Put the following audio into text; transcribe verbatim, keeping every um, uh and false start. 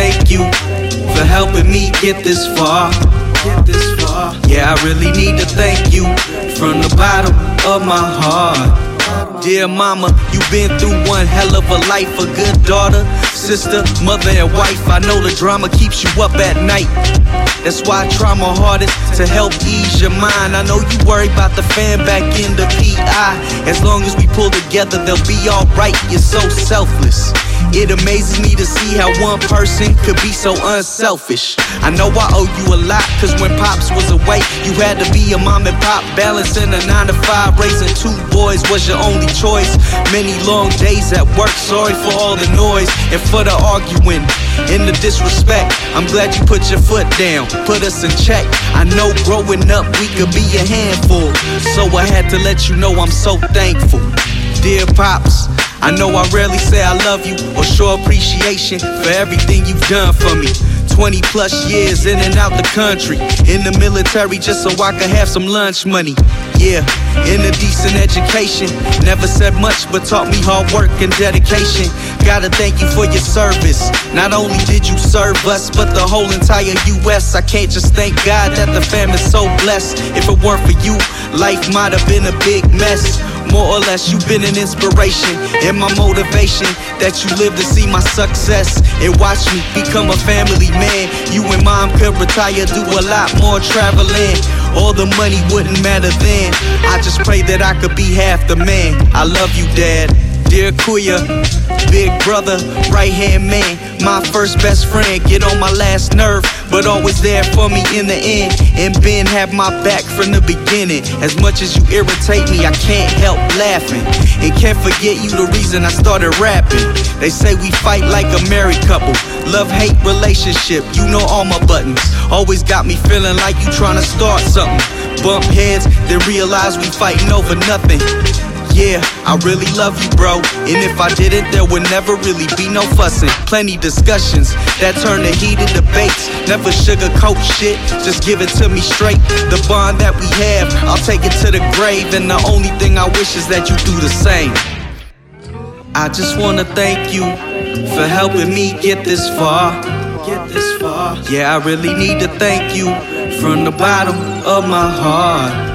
thank you for helping me get this far. Yeah, I really need to thank you from the bottom of my heart. Dear mama, you been through one hell of a life. A good daughter, sister, mother, and wife. I know the drama keeps you up at night. That's why I try my hardest to help ease your mind. I know you worry about the fan back in the P I. As long as we pull together, they'll be alright. You're so selfless. It amazes me to see how one person could be so unselfish. I know I owe you a lot, cause when Pops was away, you had to be a mom and pop, balancing a nine to five. Raising two boys was your only choice. Many long days at work, sorry for all the noise and for the arguing and the disrespect. I'm glad you put your foot down, put us in check. I know growing up we could be a handful, so I had to let you know I'm so thankful. Dear Pops, I know I rarely say I love you or show appreciation for everything you've done for me. Twenty plus years in and out the country, in the military just so I could have some lunch money. Yeah, in a decent education, never said much but taught me hard work and dedication. Gotta thank you for your service. Not only did you serve us, but the whole entire U S I can't just thank God that the family's so blessed. If it weren't for you, life might have been a big mess. More or less, you've been an inspiration and my motivation that you live to see my success and watch me become a family man. You and mom could retire, do a lot more traveling. All the money wouldn't matter then. I just pray that I could be half the man. I love you, Dad. Dear Kuya, big brother, right-hand man, my first best friend. Get on my last nerve, but always there for me in the end. And Ben have my back from the beginning. As much as you irritate me, I can't help laughing. And can't forget you, the reason I started rapping. They say we fight like a married couple. Love-hate relationship, you know all my buttons. Always got me feeling like you trying to start something. Bump heads, then realize we fighting over nothing. Yeah, I really love you, bro. And if I didn't, there would never really be no fussing. Plenty discussions that turn to heated debates. Never sugarcoat shit, just give it to me straight. The bond that we have, I'll take it to the grave. And the only thing I wish is that you do the same. I just wanna thank you for helping me get this far. Yeah, I really need to thank you from the bottom of my heart.